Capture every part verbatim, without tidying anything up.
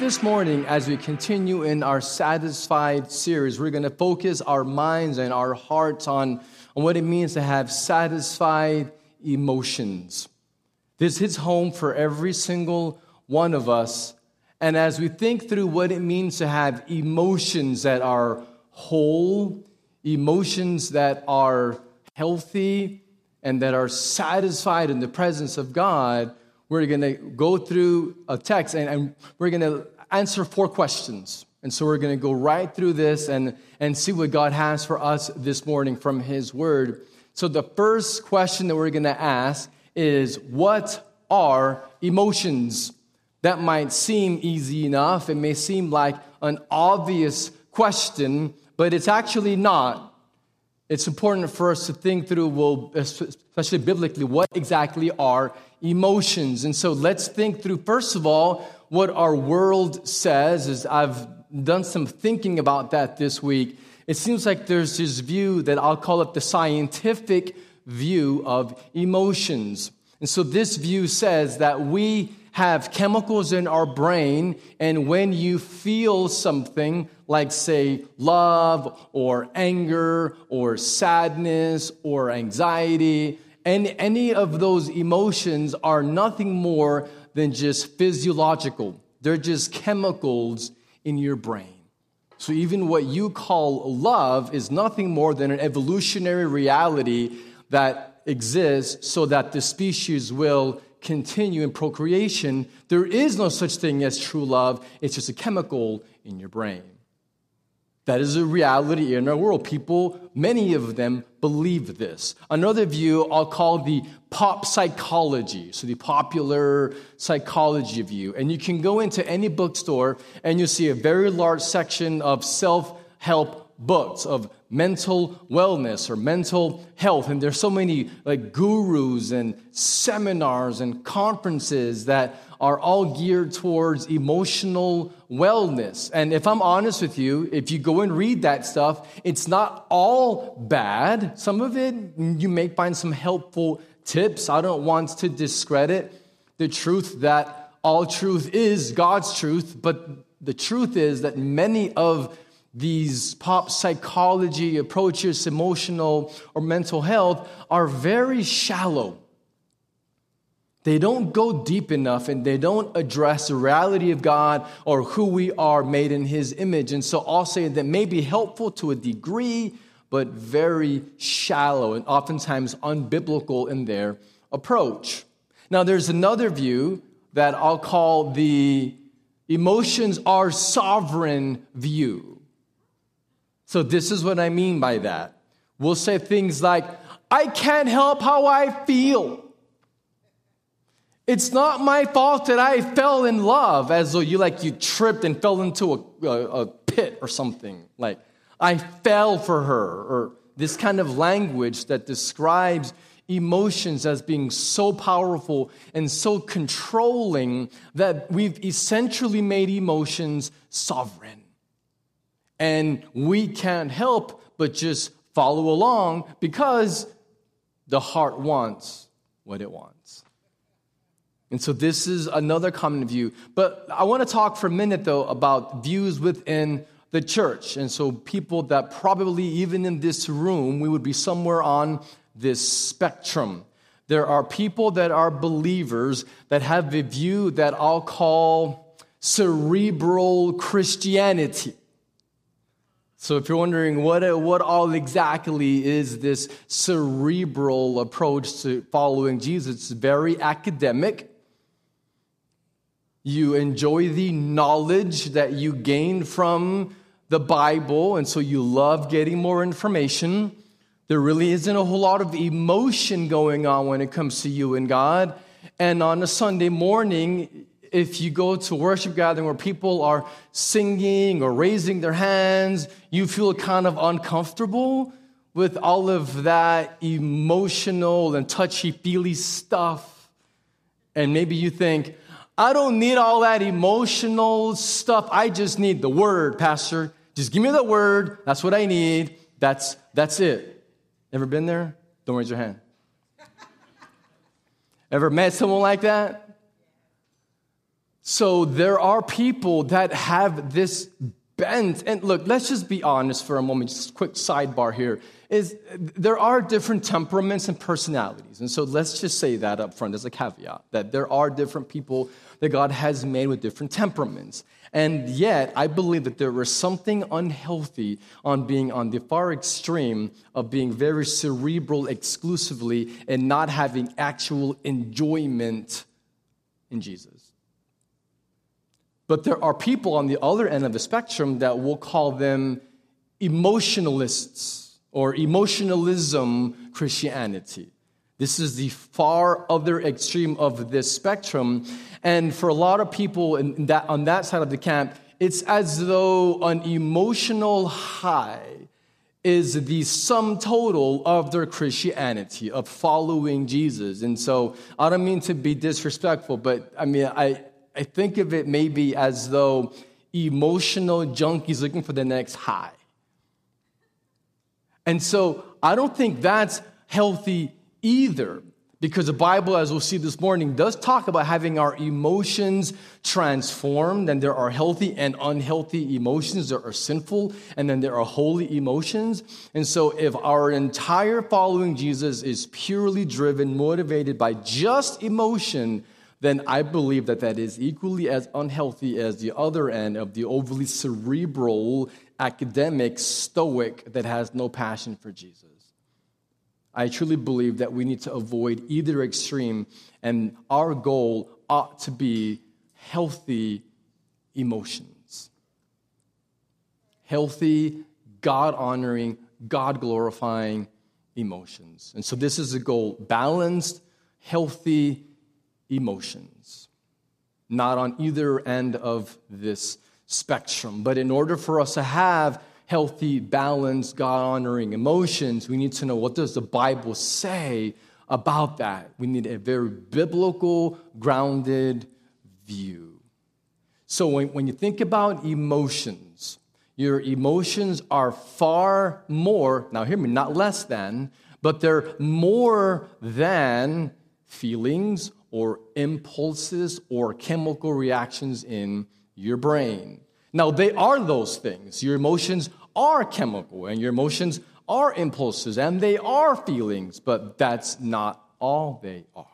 this morning, as we continue in our Satisfied series, we're going to focus our minds and our hearts on, on what it means to have satisfied emotions. This hits home for every single one of us. And as we think through what it means to have emotions that are whole, emotions that are healthy, and that are satisfied in the presence of God, we're going to go through a text, and, and we're going to answer four questions. And so we're going to go right through this and, and see what God has for us this morning from His Word. So the first question that we're going to ask is, what are emotions? That might seem easy enough. It may seem like an obvious question, but it's actually not. It's important for us to think through, well, especially biblically, what exactly are emotions? And so let's think through, first of all, what our world says. Is I've done some thinking about that this week. It seems like there's this view that I'll call it the scientific view of emotions. And so this view says that we have chemicals in our brain, and when you feel something like, say, love or anger or sadness or anxiety, and any of those emotions are nothing more than just physiological. They're just chemicals in your brain. So even what you call love is nothing more than an evolutionary reality that exists so that the species will continue in procreation. There is no such thing as true love. It's just a chemical in your brain. That is a reality in our world. People, many of them, believe this. Another view I'll call the pop psychology, so the popular psychology view. And you can go into any bookstore and you'll see a very large section of self-help books, of mental wellness or mental health. And there's so many like gurus and seminars and conferences that are all geared towards emotional wellness. And if I'm honest with you, if you go and read that stuff, it's not all bad. Some of it, you may find some helpful tips. I don't want to discredit the truth that all truth is God's truth, but the truth is that many of these pop psychology approaches, emotional or mental health, are very shallow. They don't go deep enough, and they don't address the reality of God or who we are made in His image. And so I'll say that may be helpful to a degree, but very shallow and oftentimes unbiblical in their approach. Now, there's another view that I'll call the emotions are sovereign view. So this is what I mean by that. We'll say things like, I can't help how I feel. It's not my fault that I fell in love, as though you like you tripped and fell into a, a, a pit or something. Like, I fell for her, or this kind of language that describes emotions as being so powerful and so controlling that we've essentially made emotions sovereign. And we can't help but just follow along because the heart wants what it wants. And so this is another common view. But I want to talk for a minute, though, about views within the church. And so people that probably even in this room, we would be somewhere on this spectrum. There are people that are believers that have a view that I'll call cerebral Christianity. So if you're wondering what what all exactly is this cerebral approach to following Jesus, it's very academic. You enjoy the knowledge that you gain from the Bible, and so you love getting more information. There really isn't a whole lot of emotion going on when it comes to you and God. And on a Sunday morning, if you go to worship gathering where people are singing or raising their hands, you feel kind of uncomfortable with all of that emotional and touchy-feely stuff. And maybe you think, I don't need all that emotional stuff. I just need the word, Pastor. Just give me the word. That's what I need. That's, that's it. Ever been there? Don't raise your hand. Ever met someone like that? So there are people that have this bent. And look, let's just be honest for a moment, just a quick sidebar here, is there are different temperaments and personalities. And so let's just say that up front as a caveat, that there are different people that God has made with different temperaments. And yet, I believe that there was something unhealthy on being on the far extreme of being very cerebral exclusively and not having actual enjoyment in Jesus. But there are people on the other end of the spectrum that we'll call them emotionalists or emotionalism Christianity. This is the far other extreme of this spectrum. And for a lot of people in that, on that side of the camp, it's as though an emotional high is the sum total of their Christianity, of following Jesus. And so I don't mean to be disrespectful, but I mean, I, I think of it maybe as though emotional junkies looking for the next high. And so I don't think that's healthy either, because the Bible, as we'll see this morning, does talk about having our emotions transformed, and there are healthy and unhealthy emotions. There are sinful, and then there are holy emotions. And so if our entire following Jesus is purely driven, motivated by just emotion, then I believe that that is equally as unhealthy as the other end of the overly cerebral, academic stoic that has no passion for Jesus. I truly believe that we need to avoid either extreme, and our goal ought to be healthy emotions. Healthy, God-honoring, God-glorifying emotions. And so this is the goal, balanced, healthy emotions, not on either end of this spectrum. But in order for us to have healthy, balanced, God-honoring emotions, we need to know, what does the Bible say about that? We need a very biblical, grounded view. So when, when you think about emotions, your emotions are far more, now hear me, not less than, but they're more than feelings or impulses or chemical reactions in your brain. Now, they are those things. Your emotions are chemical, and your emotions are impulses, and they are feelings, but that's not all they are.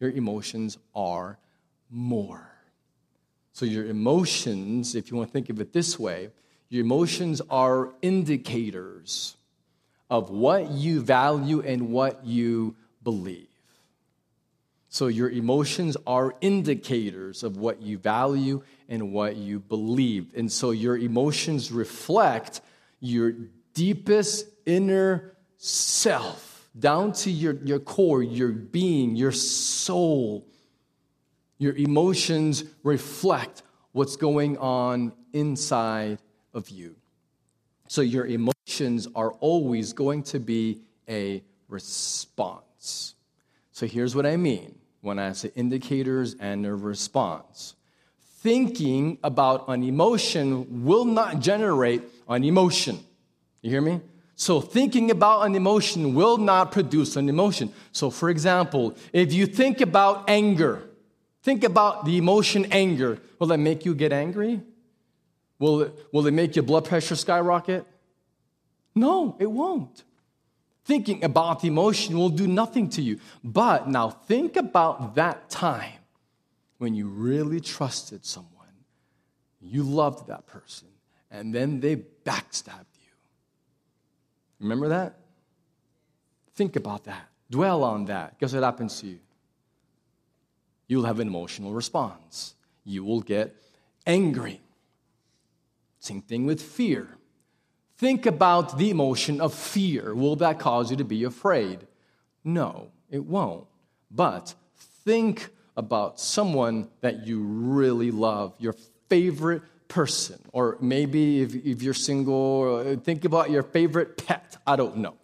Your emotions are more. So your emotions, if you want to think of it this way, your emotions are indicators of what you value and what you believe. So your emotions are indicators of what you value and what you believe. And so your emotions reflect your deepest inner self, down to your, your core, your being, your soul. Your emotions reflect what's going on inside of you. So your emotions are always going to be a response. So here's what I mean when I say indicators and a response. Thinking about an emotion will not generate an emotion. You hear me? So thinking about an emotion will not produce an emotion. So for example, if you think about anger, think about the emotion anger. Will that make you get angry? Will it, will it make your blood pressure skyrocket? No, it won't. Thinking about the emotion will do nothing to you. But now think about that time when you really trusted someone, you loved that person, and then they backstabbed you. Remember that? Think about that. Dwell on that. Guess what happens to you? You'll have an emotional response. You will get angry. Same thing with fear. Think about the emotion of fear. Will that cause you to be afraid? No, it won't. But think about someone that you really love, your favorite person. Or maybe if, if you're single, think about your favorite pet. I don't know.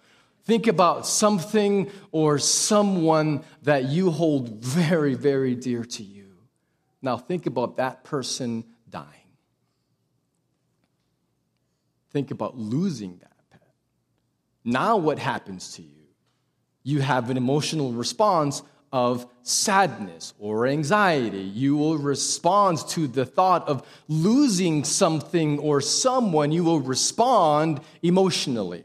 Think about something or someone that you hold very, very dear to you. Now think about that person dying. Think about losing that pet. Now what happens to you? You have an emotional response of sadness or anxiety. You will respond to the thought of losing something or someone. You will respond emotionally.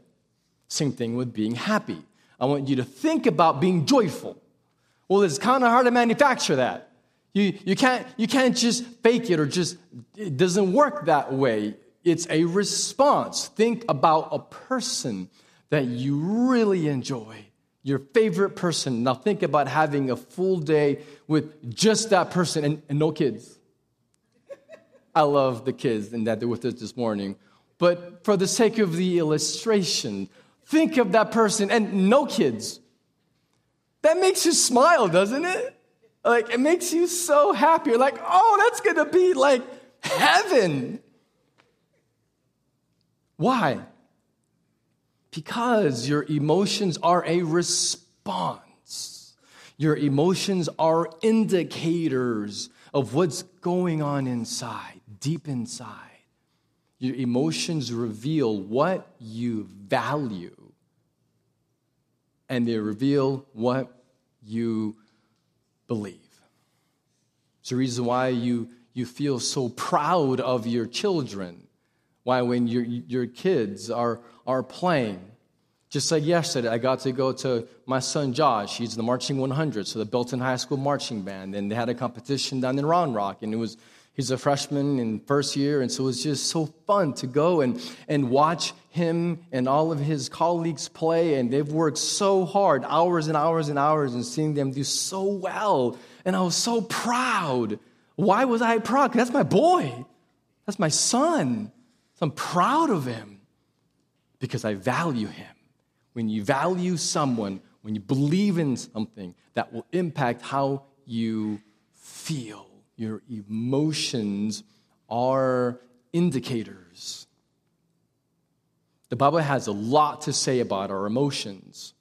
Same thing with being happy. I want you to think about being joyful. Well, it's kind of hard to manufacture that. You, you, can't, you can't just fake it or just, it doesn't work that way. It's a response. Think about a person that you really enjoy, your favorite person. Now think about having a full day with just that person and, and no kids. I love the kids and that they're with us this morning. But for the sake of the illustration, think of that person and no kids. That makes you smile, doesn't it? Like, it makes you so happy. You're like, oh, that's going to be like heaven. Why? Because your emotions are a response. Your emotions are indicators of what's going on inside, deep inside. Your emotions reveal what you value. And they reveal what you believe. It's the reason why you, you feel so proud of your children. Why when your your kids are, are playing. Just like yesterday, I got to go to my son Josh. He's in the Marching one hundred, so the Belton High School Marching Band. And they had a competition down in Round Rock. And it was he's a freshman in first year. And so it was just so fun to go and, and watch him and all of his colleagues play. And they've worked so hard, hours and hours and hours, and seeing them do so well. And I was so proud. Why was I proud? Because that's my boy. That's my son. I'm proud of him because I value him. When you value someone, when you believe in something, that will impact how you feel. Your emotions are indicators. The Bible has a lot to say about our emotions.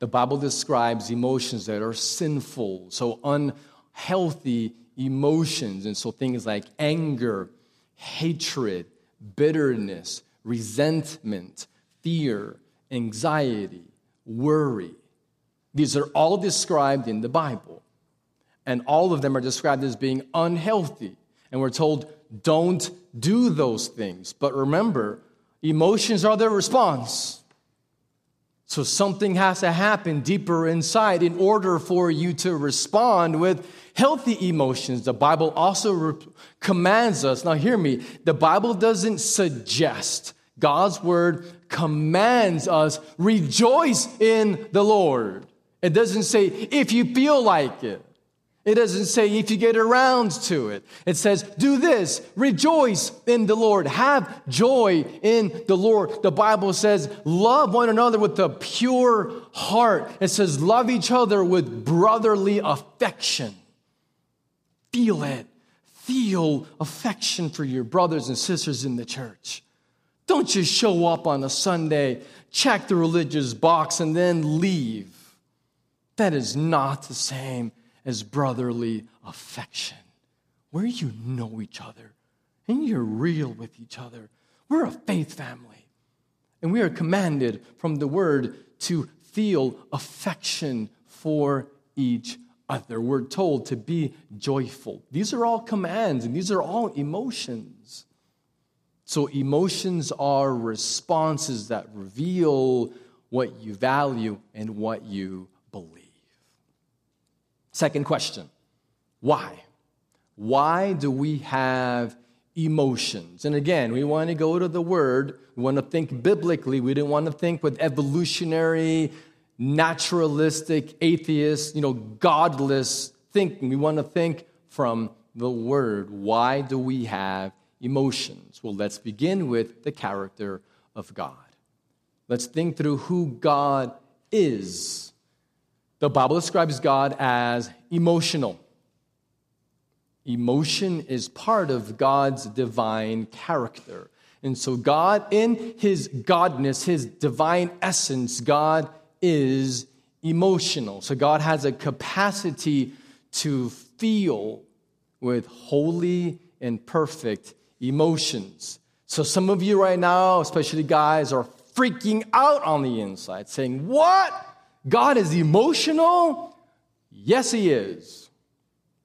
The Bible describes emotions that are sinful, so unhealthy emotions. And so things like anger, hatred, bitterness, resentment, fear, anxiety, worry. These are all described in the Bible. And all of them are described as being unhealthy. And we're told, don't do those things. But remember, emotions are their response. So something has to happen deeper inside in order for you to respond with healthy emotions. The Bible also re- commands us. Now hear me. The Bible doesn't suggest. God's word commands us, rejoice in the Lord. It doesn't say, if you feel like it. It doesn't say, if you get around to it. It says, do this, rejoice in the Lord. Have joy in the Lord. The Bible says, love one another with a pure heart. It says, love each other with brotherly affection. Feel it. Feel affection for your brothers and sisters in the church. Don't just show up on a Sunday, check the religious box, and then leave. That is not the same as brotherly affection, where you know each other and you're real with each other. We're a faith family, and we are commanded from the word to feel affection for each other. We're told to be joyful. These are all commands, and these are all emotions. So emotions are responses that reveal what you value and what you believe. Second question, why? Why do we have emotions? And again, we want to go to the word. We want to think biblically. We didn't want to think with evolutionary, naturalistic, atheist, you know, godless thinking. We want to think from the word. Why do we have emotions? Well, let's begin with the character of God. Let's think through who God is. The Bible describes God as emotional. Emotion is part of God's divine character. And so God, in his godness, his divine essence, God is emotional. So God has a capacity to feel with holy and perfect emotions. So some of you right now, especially guys, are freaking out on the inside, saying, what? God is emotional? Yes, he is.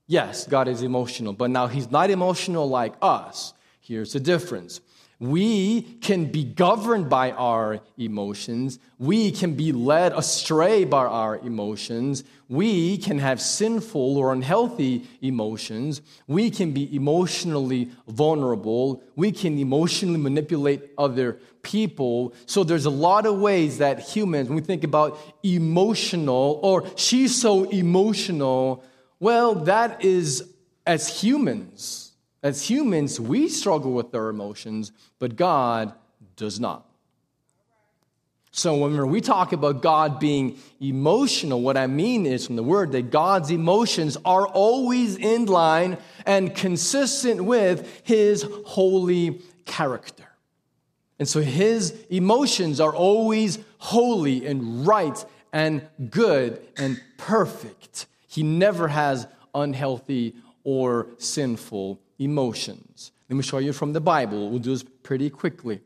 Yes, God is emotional, but now he's not emotional like us. Here's the difference. We can be governed by our emotions. We can be led astray by our emotions. We can have sinful or unhealthy emotions. We can be emotionally vulnerable. We can emotionally manipulate other people. So there's a lot of ways that humans, when we think about emotional or she's so emotional, well, that is as humans. As humans, we struggle with our emotions, but God does not. So when we talk about God being emotional, what I mean is from the word that God's emotions are always in line and consistent with his holy character. And so his emotions are always holy and right and good and perfect. He never has unhealthy or sinful emotions. Emotions. Let me show you from the Bible. We'll do this pretty quickly.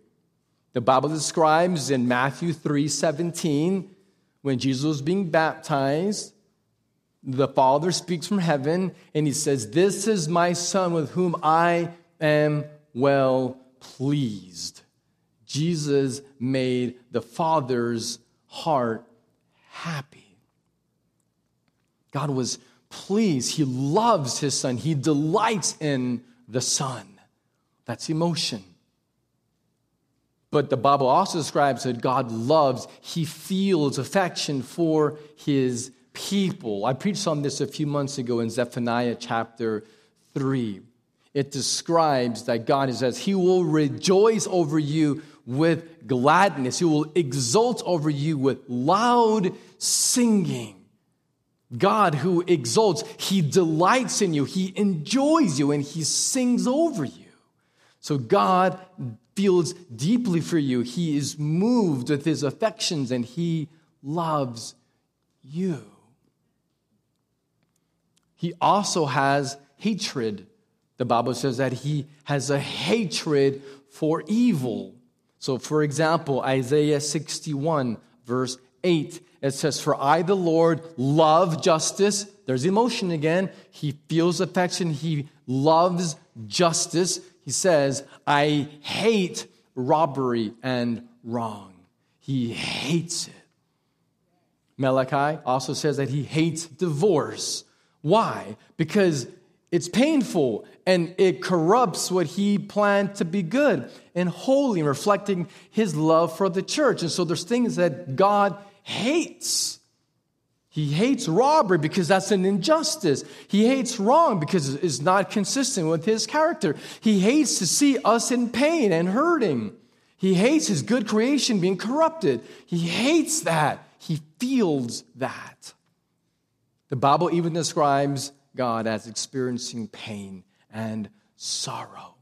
The Bible describes in Matthew three seventeen, when Jesus was being baptized, the Father speaks from heaven, and he says, "This is my Son with whom I am well pleased." Jesus made the Father's heart happy. God was please, he loves his son. He delights in the son. That's emotion. But the Bible also describes that God loves, he feels affection for his people. I preached on this a few months ago in Zephaniah chapter three. It describes that God says, he will rejoice over you with gladness. He will exult over you with loud singing. God who exalts, he delights in you, he enjoys you, and he sings over you. So God feels deeply for you. He is moved with his affections, and he loves you. He also has hatred. The Bible says that he has a hatred for evil. So, for example, Isaiah sixty-one, verse eight, it says, "For I, the Lord, love justice." There's emotion again. He feels affection. He loves justice. He says, "I hate robbery and wrong." He hates it. Malachi also says that he hates divorce. Why? Because it's painful and it corrupts what he planned to be good and holy, reflecting his love for the church. And so there's things that God hates. He hates robbery because that's an injustice. He hates wrong because it's not consistent with his character. He hates to see us in pain and hurting. He hates his good creation being corrupted. He hates that. He feels that. The Bible even describes God as experiencing pain and sorrow.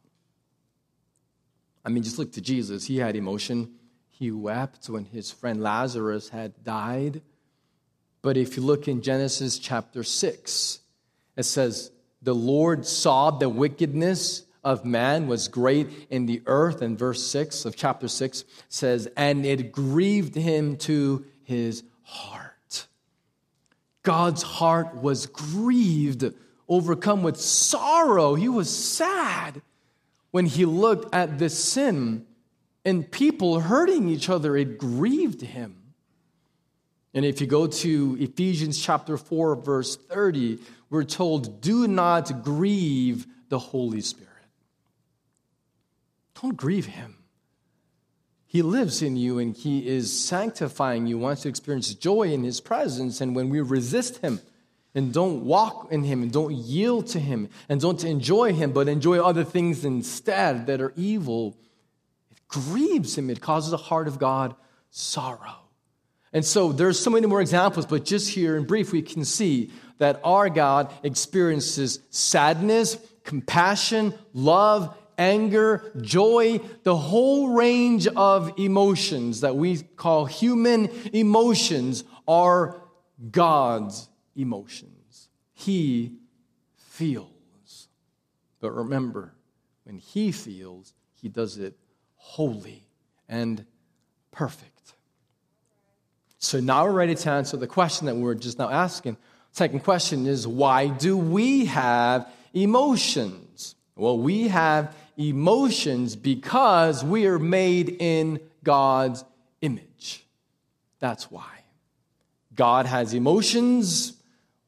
I mean, just look to Jesus. He had emotion. He wept when his friend Lazarus had died. But if you look in Genesis chapter six, it says, "The Lord saw the wickedness of man was great in the earth." And verse six of chapter six says, "And it grieved him to his heart." God's heart was grieved, overcome with sorrow. He was sad when he looked at this sin and people hurting each other. It grieved him. And if you go to Ephesians chapter four, verse thirty, we're told, "Do not grieve the Holy Spirit." Don't grieve him. He lives in you and he is sanctifying you, wants to experience joy in his presence. And when we resist him and don't walk in him and don't yield to him and don't enjoy him, but enjoy other things instead that are evil, grieves him. It causes the heart of God sorrow. And so there's so many more examples, but just here in brief, we can see that our God experiences sadness, compassion, love, anger, joy, the whole range of emotions that we call human emotions are God's emotions. He feels. But remember, when he feels, he does it holy and perfect. So now we're ready to answer the question that we were just now asking. Second question is, why do we have emotions? Well, we have emotions because we are made in God's image. That's why. God has emotions.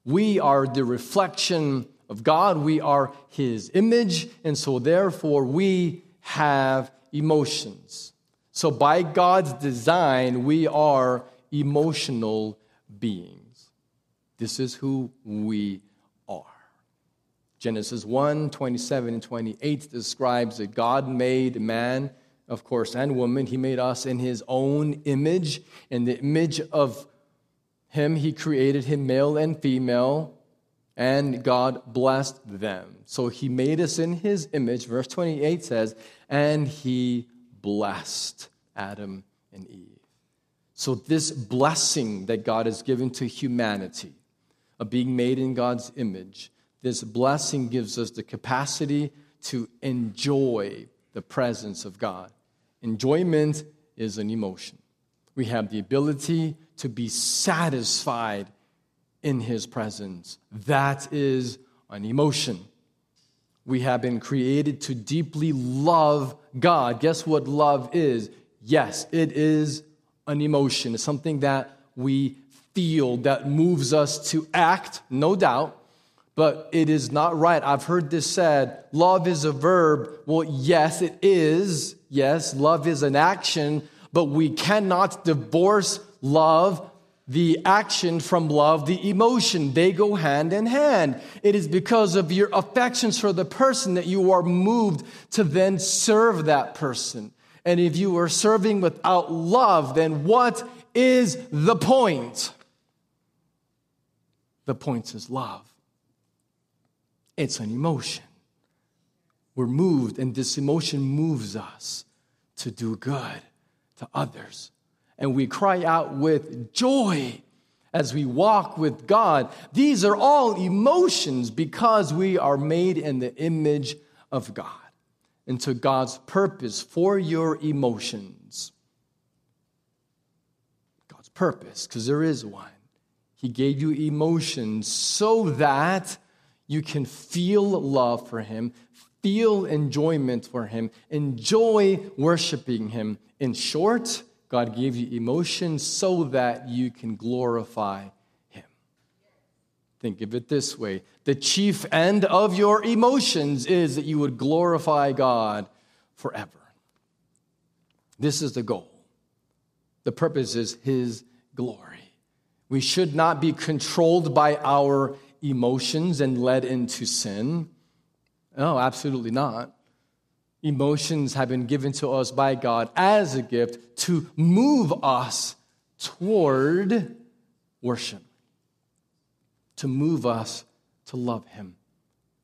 We are the reflection of God. We are His image. And so therefore, we have emotions. So by God's design, we are emotional beings. This is who we are. Genesis one, twenty-seven and twenty-eight describes that God made man, of course, and woman. He made us in His own image. In the image of Him, He created him, male and female, and God blessed them. So He made us in His image. Verse twenty-eight says, and He blessed Adam and Eve. So this blessing that God has given to humanity, of being made in God's image, this blessing gives us the capacity to enjoy the presence of God. Enjoyment is an emotion. We have the ability to be satisfied in His presence. That is an emotion. We have been created to deeply love God. Guess what love is? Yes, it is an emotion. It's something that we feel that moves us to act, no doubt, but it is not right. I've heard this said, love is a verb. Well, yes, it is. Yes, love is an action, but we cannot divorce love, the action from love, the emotion. They go hand in hand. It is because of your affections for the person that you are moved to then serve that person. And if you are serving without love, then what is the point? The point is love. It's an emotion. We're moved, and this emotion moves us to do good to others. And we cry out with joy as we walk with God. These are all emotions because we are made in the image of God. And to God's purpose for your emotions. God's purpose, because there is one. He gave you emotions so that you can feel love for Him, feel enjoyment for Him, enjoy worshiping Him. In short, God gave you emotions so that you can glorify Him. Think of it this way. The chief end of your emotions is that you would glorify God forever. This is the goal. The purpose is His glory. We should not be controlled by our emotions and led into sin. No, absolutely not. Emotions have been given to us by God as a gift to move us toward worship, to move us to love Him,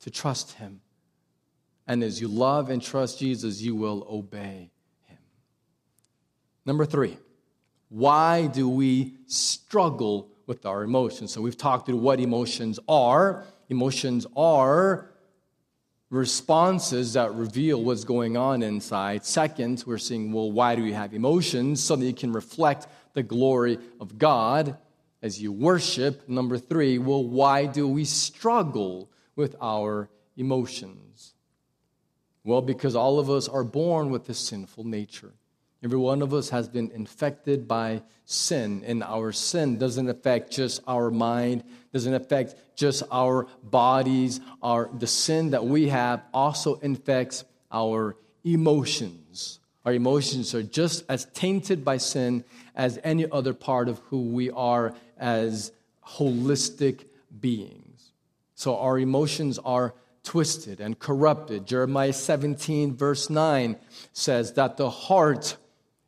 to trust Him. And as you love and trust Jesus, you will obey Him. Number three, why do we struggle with our emotions? So we've talked through what emotions are. Emotions are responses that reveal what's going on inside. Second, we're seeing, well, why do we have emotions? So that you can reflect the glory of God as you worship. Number three, well, why do we struggle with our emotions? Well, because all of us are born with a sinful nature. Every one of us has been infected by sin, and our sin doesn't affect just our mind, doesn't affect just our bodies. Our, the sin that we have also infects our emotions. Our emotions are just as tainted by sin as any other part of who we are as holistic beings. So our emotions are twisted and corrupted. Jeremiah seventeen verse nine says that the heart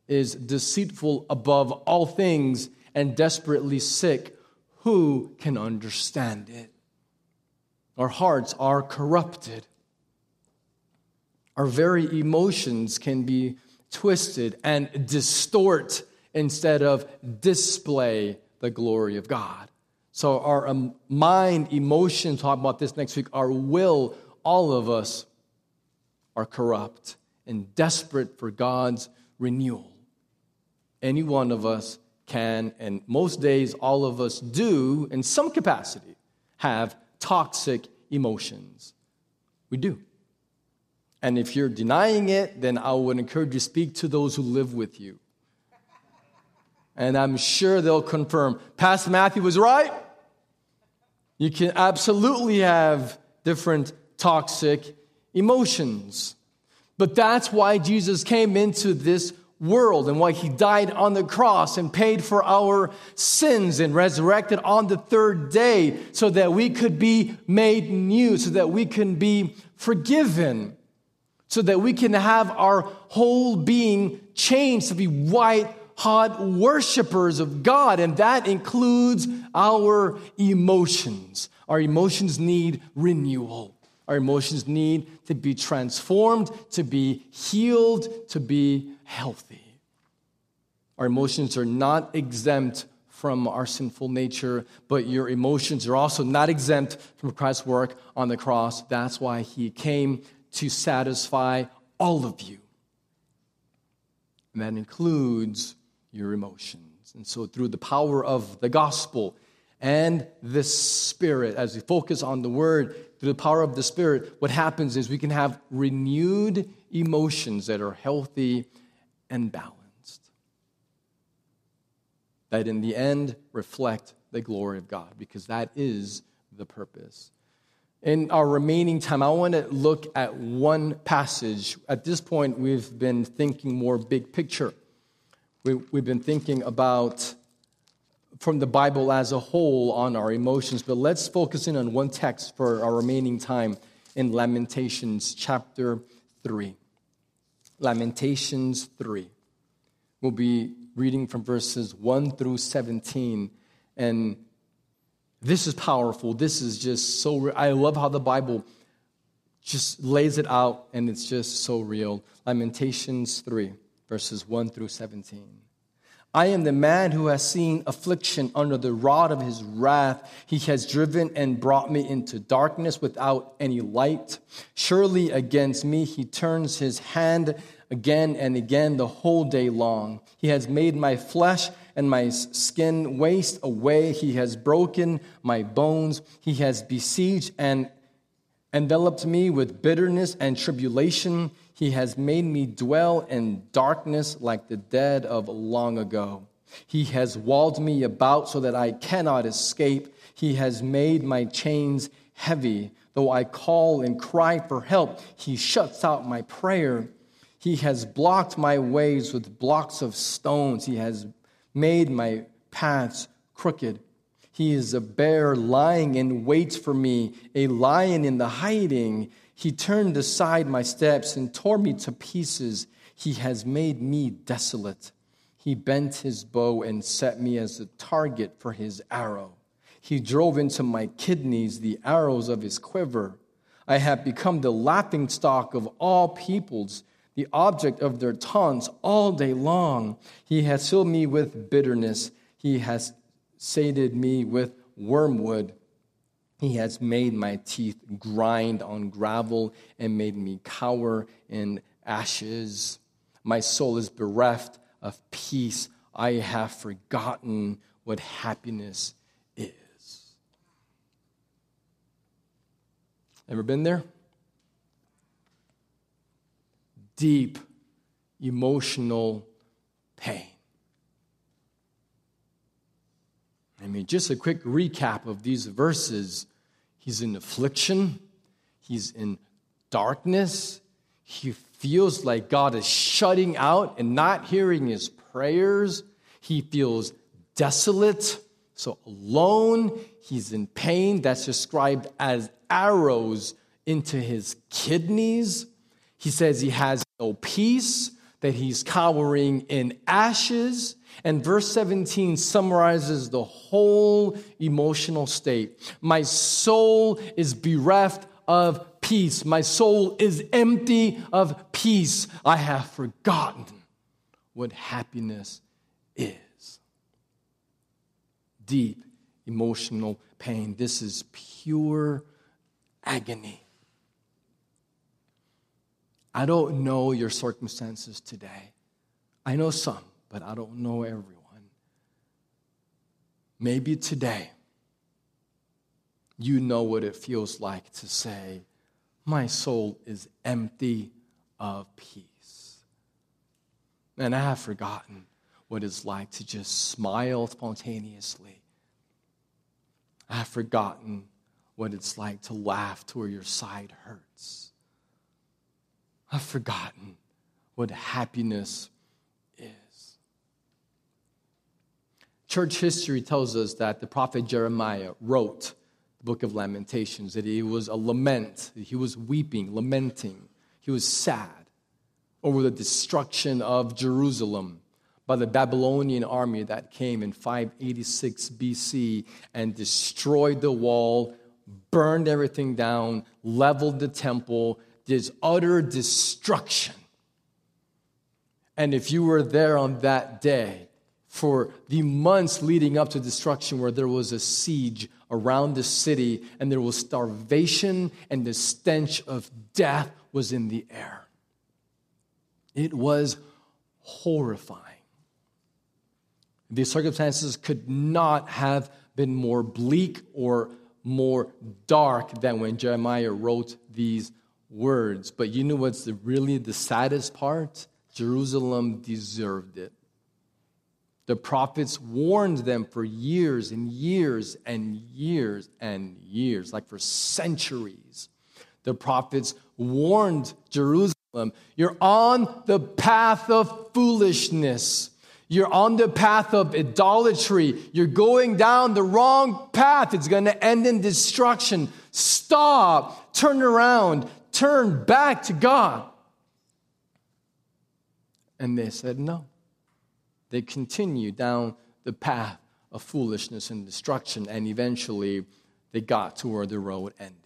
is deceitful above all things and desperately sick. Who can understand it? Our hearts are corrupted. Our very emotions can be twisted and distort instead of display the glory of God. So our um, mind, emotions, talk about this next week, our will, all of us are corrupt and desperate for God's renewal. Any one of us can, and most days all of us do in some capacity, have toxic emotions. We do. And if you're denying it, then I would encourage you to speak to those who live with you. And I'm sure they'll confirm. Pastor Matthew was right. You can absolutely have different toxic emotions. But that's why Jesus came into this world and why he died on the cross and paid for our sins and resurrected on the third day so that we could be made new, so that we can be forgiven, so that we can have our whole being changed to be white hot worshipers of God, and that includes our emotions. Our emotions need renewal. Our emotions need to be transformed, to be healed, to be healthy. Our emotions are not exempt from our sinful nature, but your emotions are also not exempt from Christ's work on the cross. That's why he came to satisfy all of you. And that includes your emotions. And so through the power of the gospel and the Spirit, as we focus on the Word, through the power of the Spirit, what happens is we can have renewed emotions that are healthy and balanced, that in the end reflect the glory of God, because that is the purpose. In our remaining time, I want to look at one passage. At this point, we've been thinking more big picture. We, we've been thinking about from the Bible as a whole on our emotions. But let's focus in on one text for our remaining time in Lamentations chapter three. Lamentations three. We'll be reading from verses one through seventeen. And this is powerful. This is just so real. I love how the Bible just lays it out, and it's just so real. Lamentations three, verses one through seventeen. I am the man who has seen affliction under the rod of his wrath. He has driven and brought me into darkness without any light. Surely against me he turns his hand again and again the whole day long. He has made my flesh and my skin waste away. He has broken my bones. He has besieged and enveloped me with bitterness and tribulation. He has made me dwell in darkness like the dead of long ago. He has walled me about so that I cannot escape. He has made my chains heavy. Though I call and cry for help, he shuts out my prayer. He has blocked my ways with blocks of stones. He has made my paths crooked. He is a bear lying in wait for me, a lion in the hiding. He turned aside my steps and tore me to pieces. He has made me desolate. He bent his bow and set me as a target for his arrow. He drove into my kidneys the arrows of his quiver. I have become the laughingstock of all peoples, the object of their taunts all day long. He has filled me with bitterness. He has sated me with wormwood. He has made my teeth grind on gravel and made me cower in ashes. My soul is bereft of peace. I have forgotten what happiness is. Ever been there? Deep emotional pain. I mean, just a quick recap of these verses. He's in affliction. He's in darkness. He feels like God is shutting out and not hearing his prayers. He feels desolate, so alone. He's in pain. That's described as arrows into his kidneys. He says he has no peace, that he's cowering in ashes. And verse seventeen summarizes the whole emotional state. My soul is bereft of peace. My soul is empty of peace. I have forgotten what happiness is. Deep emotional pain. This is pure agony. I don't know your circumstances today. I know some, but I don't know everyone. Maybe today you know what it feels like to say, my soul is empty of peace. And I have forgotten what it's like to just smile spontaneously. I have forgotten what it's like to laugh to where your side hurts. I've forgotten what happiness is. Church history tells us that the prophet Jeremiah wrote the book of Lamentations, that it was a lament, that he was weeping, lamenting. He was sad over the destruction of Jerusalem by the Babylonian army that came in five eighty-six B C and destroyed the wall, burned everything down, leveled the temple. There's utter destruction. And if you were there on that day, for the months leading up to destruction where there was a siege around the city and there was starvation and the stench of death was in the air. It was horrifying. The circumstances could not have been more bleak or more dark than when Jeremiah wrote these words. But you know what's the, really the saddest part? Jerusalem deserved it. The prophets warned them for years and years and years and years, like for centuries. The prophets warned Jerusalem, you're on the path of foolishness. You're on the path of idolatry. You're going down the wrong path. It's going to end in destruction. Stop. Turn around. Turn back to God. And they said no. They continue down the path of foolishness and destruction, and eventually they got to where the road ended.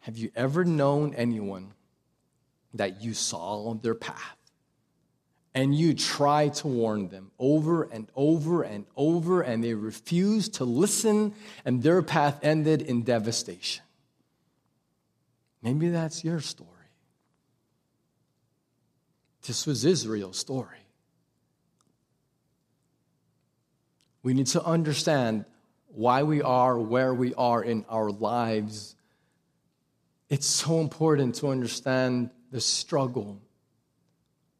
Have you ever known anyone that you saw on their path and you tried to warn them over and over and over, and they refused to listen, and their path ended in devastation? Maybe that's your story. This was Israel's story. We need to understand why we are where we are in our lives. It's so important to understand the struggle,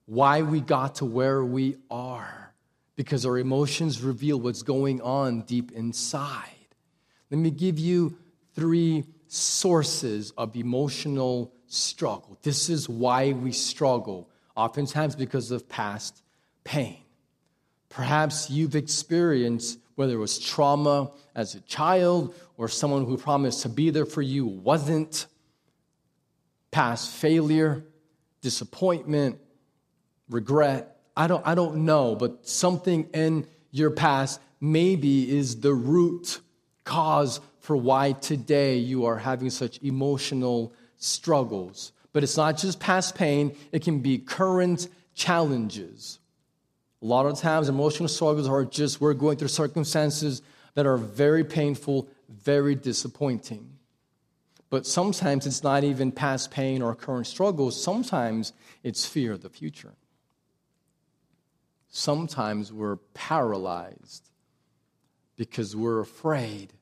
why we got to where we are, because our emotions reveal what's going on deep inside. Let me give you three sources of emotional struggle. This is why we struggle, oftentimes because of past pain. Perhaps you've experienced, whether it was trauma as a child or someone who promised to be there for you wasn't, past failure, disappointment, regret. I don't, I don't know, but something in your past maybe is the root cause for why today you are having such emotional struggles. But it's not just past pain. It can be current challenges. A lot of times, emotional struggles are just we're going through circumstances that are very painful, very disappointing. But sometimes it's not even past pain or current struggles. Sometimes it's fear of the future. Sometimes we're paralyzed because we're afraid.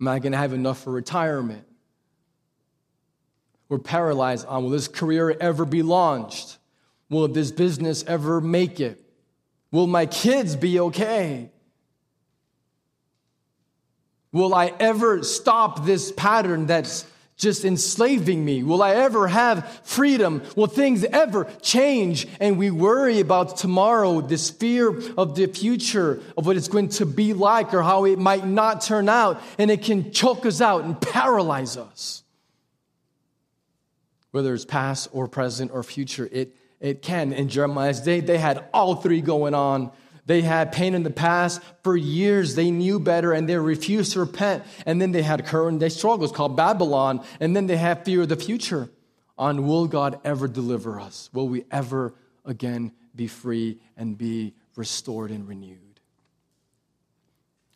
Am I going to have enough for retirement? We're paralyzed on, will this career ever be launched? Will this business ever make it? Will my kids be okay? Will I ever stop this pattern that's just enslaving me? Will I ever have freedom? Will things ever change? And we worry about tomorrow, this fear of the future, of what it's going to be like or how it might not turn out, and it can choke us out and paralyze us. Whether it's past or present or future, it It can. In Jeremiah's day, they had all three going on. They had pain in the past for years. They knew better, and they refused to repent. And then they had current day struggles called Babylon. And then they had fear of the future on, will God ever deliver us? Will we ever again be free and be restored and renewed?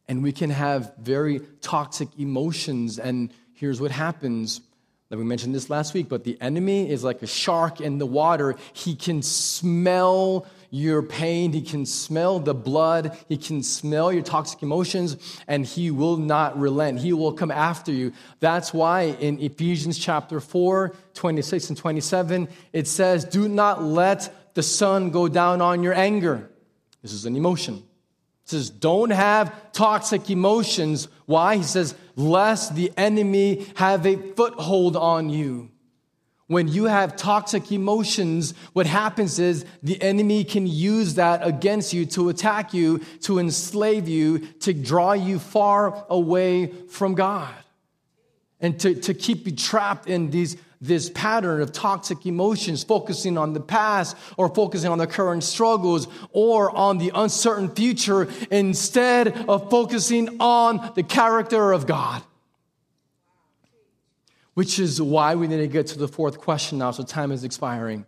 And we can have very toxic emotions. And here's what happens. We mentioned this last week, but the enemy is like a shark in the water. He can smell your pain. He can smell the blood. He can smell your toxic emotions, and he will not relent. He will come after you. That's why in Ephesians chapter four, twenty-six and twenty-seven, it says, do not let the sun go down on your anger. This is an emotion. It says, don't have toxic emotions. Why? He says, lest the enemy have a foothold on you. When you have toxic emotions, what happens is the enemy can use that against you to attack you, to enslave you, to draw you far away from God, and to, to keep you trapped in these this pattern of toxic emotions, focusing on the past or focusing on the current struggles or on the uncertain future instead of focusing on the character of God. Which is why we need to get to the fourth question now, so time is expiring.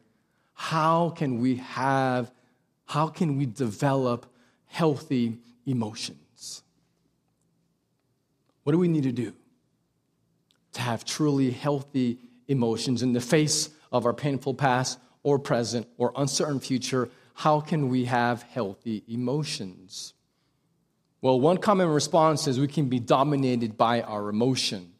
How can we have, how can we develop healthy emotions? What do we need to do to have truly healthy emotions in the face of our painful past or present or uncertain future? How can we have healthy emotions? Well, one common response is we can be dominated by our emotion.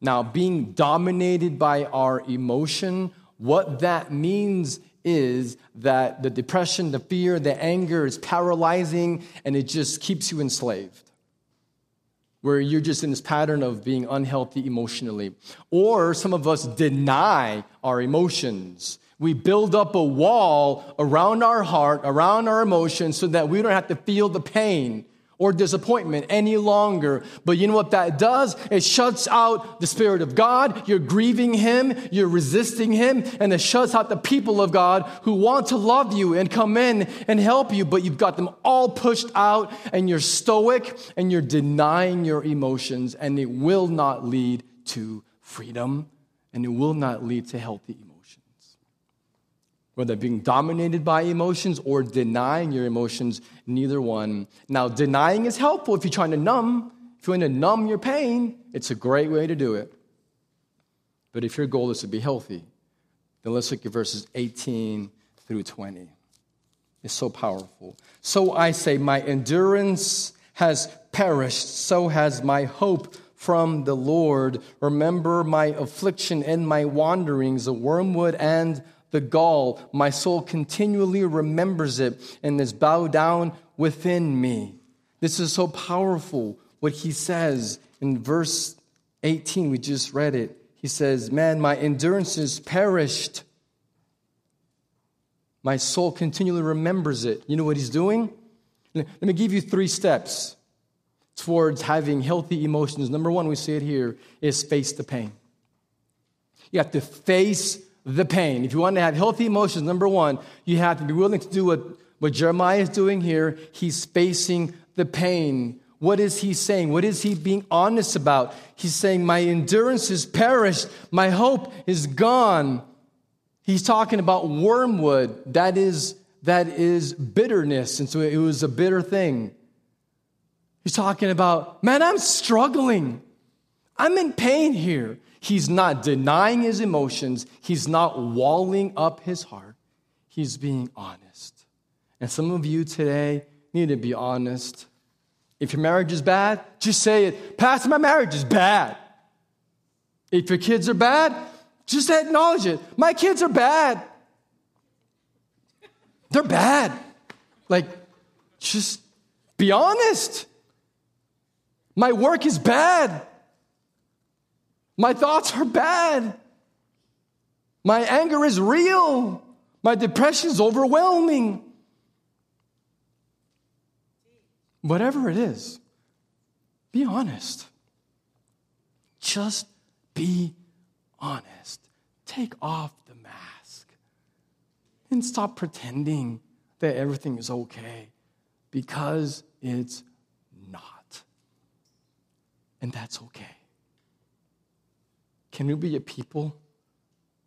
Now, being dominated by our emotion, what that means is that the depression, the fear, the anger is paralyzing, and it just keeps you enslaved, where you're just in this pattern of being unhealthy emotionally. Or some of us deny our emotions. We build up a wall around our heart, around our emotions, so that we don't have to feel the pain or disappointment any longer. But you know what that does? It shuts out the Spirit of God. You're grieving Him. You're resisting Him. And it shuts out the people of God who want to love you and come in and help you. But you've got them all pushed out, and you're stoic, and you're denying your emotions. And it will not lead to freedom. And it will not lead to healthy emotions. Whether being dominated by emotions or denying your emotions, neither one. Now, denying is helpful if you're trying to numb. If you want to numb your pain, it's a great way to do it. But if your goal is to be healthy, then let's look at verses eighteen through twenty. It's so powerful. So I say, my endurance has perished, so has my hope from the Lord. Remember my affliction and my wanderings, the wormwood and the gall, my soul continually remembers it and is bowed down within me. This is so powerful what he says in verse eighteen. We just read it. He says, man, my endurance is perished. My soul continually remembers it. You know what he's doing? Let me give you three steps towards having healthy emotions. Number one, we see it here, is face the pain. You have to face the pain. If you want to have healthy emotions, number one, you have to be willing to do what, what Jeremiah is doing here. He's facing the pain. What is he saying? What is he being honest about? He's saying, my endurance is perished. My hope is gone. He's talking about wormwood. That is, that is bitterness. And so it was a bitter thing. He's talking about, man, I'm struggling. I'm in pain here. He's not denying his emotions. He's not walling up his heart. He's being honest. And some of you today need to be honest. If your marriage is bad, just say it. Pastor, my marriage is bad. If your kids are bad, just acknowledge it. My kids are bad. They're bad. Like, just be honest. My work is bad. My thoughts are bad. My anger is real. My depression is overwhelming. Whatever it is, be honest. Just be honest. Take off the mask and stop pretending that everything is okay, because it's not. And that's okay. Can we be a people?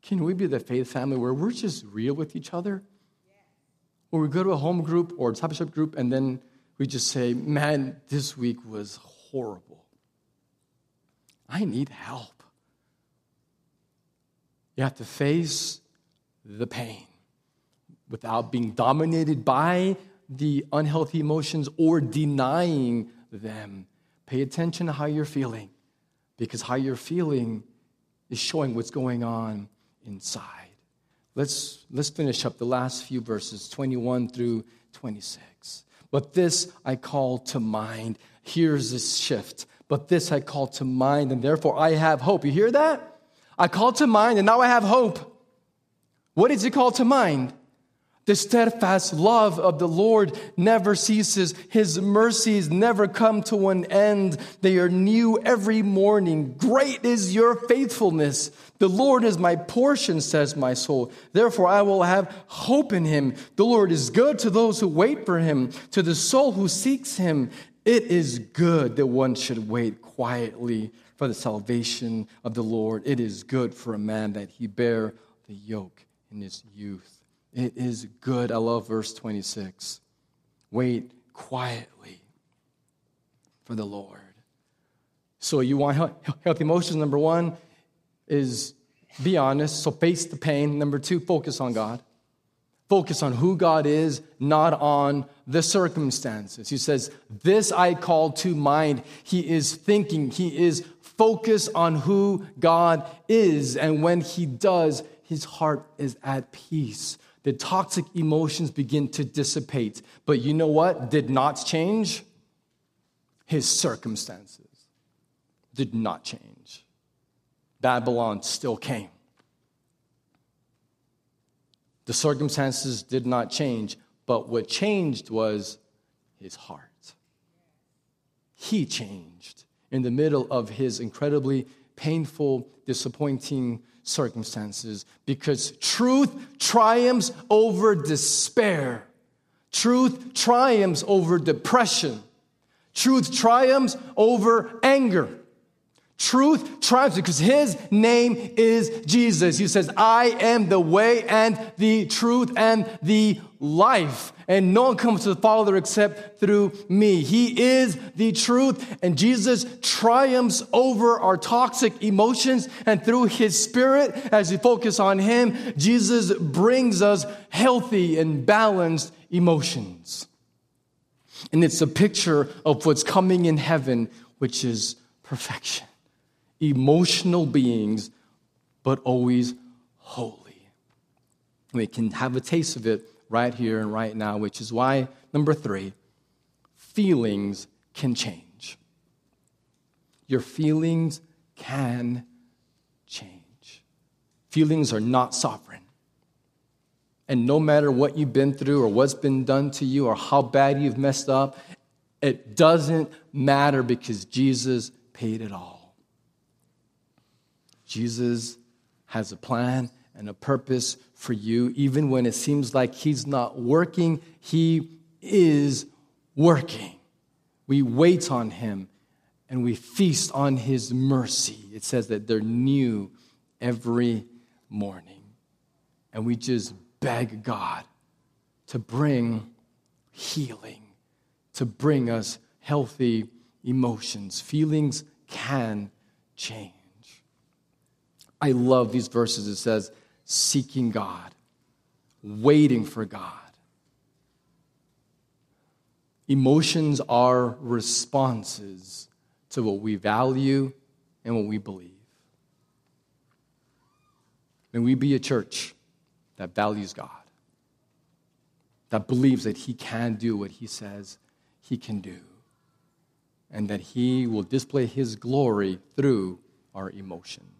Can we be the faith family where we're just real with each other? Yeah. Where we go to a home group or a discipleship group, and then we just say, man, this week was horrible. I need help. You have to face the pain. without being dominated by the unhealthy emotions or denying them. Pay attention to how you're feeling, because how you're feeling is showing what's going on inside. Let's, let's finish up the last few verses, twenty-one through twenty-six. But this I call to mind. Here's this shift. But this I call to mind, and therefore I have hope. You hear that? I call to mind, and now I have hope. What is it called to mind? The steadfast love of the Lord never ceases. His mercies never come to an end. They are new every morning. Great is your faithfulness. The Lord is my portion, says my soul. Therefore, I will have hope in him. The Lord is good to those who wait for him, to the soul who seeks him. It is good that one should wait quietly for the salvation of the Lord. It is good for a man that he bear the yoke in his youth. It is good. I love verse twenty-six. Wait quietly for the Lord. So you want healthy emotions. Number one is be honest. So face the pain. Number two, focus on God. Focus on who God is, not on the circumstances. He says, this I call to mind. He is thinking. He is focused on who God is. And when he does, his heart is at peace. The toxic emotions begin to dissipate. But you know what did not change? His circumstances did not change. Babylon still came. The circumstances did not change, but what changed was his heart. He changed in the middle of his incredibly painful, disappointing circumstances, because truth triumphs over despair. Truth triumphs over depression. Truth triumphs over anger. Truth triumphs because his name is Jesus. He says, I am the way and the truth and the life. And no one comes to the Father except through me. He is the truth. And Jesus triumphs over our toxic emotions. And through his spirit, as we focus on him, Jesus brings us healthy and balanced emotions. And it's a picture of what's coming in heaven, which is perfection. Emotional beings, but always holy. We can have a taste of it right here and right now, which is why, number three, feelings can change. Your feelings can change. Feelings are not sovereign. And no matter what you've been through or what's been done to you or how bad you've messed up, it doesn't matter because Jesus paid it all. Jesus has a plan and a purpose for you. Even when it seems like he's not working, he is working. We wait on him and we feast on his mercy. It says that they're new every morning. And we just beg God to bring healing, to bring us healthy emotions. Feelings can change. I love these verses. It says, seeking God, waiting for God. Emotions are responses to what we value and what we believe. May we be a church that values God, that believes that he can do what he says he can do, and that he will display his glory through our emotions.